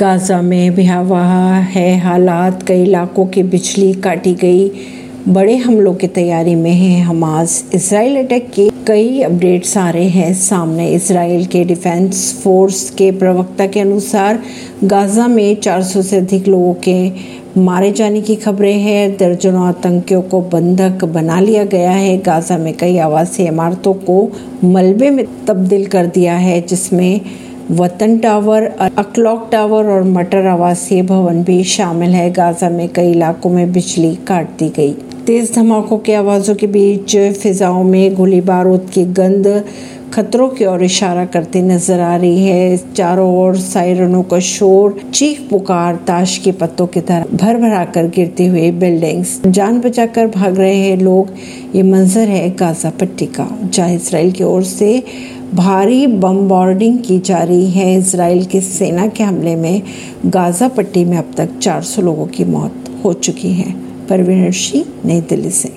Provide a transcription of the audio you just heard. Gaza में भयावह है हालात, कई इलाकों की बिजली काटी गई। बड़े हमलों की तैयारी में है हमास। इसराइल अटैक के कई अपडेट्स आ रहे हैं सामने। इसराइल के डिफेंस फोर्स के प्रवक्ता के अनुसार गाजा में 400 से अधिक लोगों के मारे जाने की खबरें हैं। दर्जनों आतंकियों को बंधक बना लिया गया है। गाजा में कई आवासीय इमारतों को मलबे में तब्दील कर दिया है, जिसमें वतन टावर, अक्लॉक टावर और मटर आवासीय भवन भी शामिल है। गाजा में कई इलाकों में बिजली काट दी गई। तेज धमाकों की आवाज़ों के बीच फिजाओं में गोली बारूद की गंध खतरों की ओर इशारा करती नजर आ रही है। चारों ओर सायरनों का शोर, चीख पुकार ताश के पत्तों की तरह भर भरा कर गिरती हुई बिल्डिंग्स, जान बचाकर भाग रहे हैं लोग। ये मंजर है गाजा पट्टी का, जहां इसराइल की ओर से भारी बमबार्डिंग की जा रही है। इसराइल की सेना के हमले में गाजा पट्टी में अब तक 400 लोगों की मौत हो चुकी है। परवीन, नई दिल्ली से।